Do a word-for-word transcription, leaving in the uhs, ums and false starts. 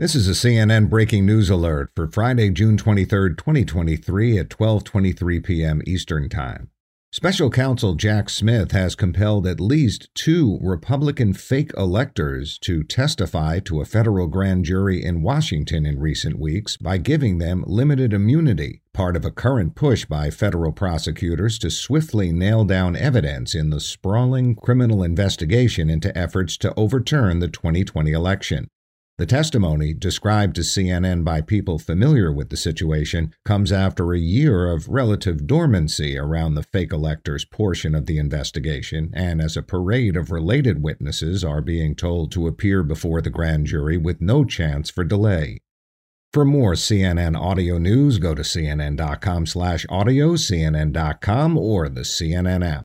This is a C N N breaking news alert for Friday, June twenty-third, twenty twenty-three at twelve twenty-three p m Eastern Time. Special Counsel Jack Smith has compelled at least two Republican fake electors to testify to a federal grand jury in Washington in recent weeks by giving them limited immunity, part of a current push by federal prosecutors to swiftly nail down evidence in the sprawling criminal investigation into efforts to overturn the twenty twenty election. The testimony, described to C N N by people familiar with the situation, comes after a year of relative dormancy around the fake electors portion of the investigation, and as a parade of related witnesses are being told to appear before the grand jury with no chance for delay. For more C N N audio news, go to C N N dot com slash audio, C N N dot com, or the C N N app.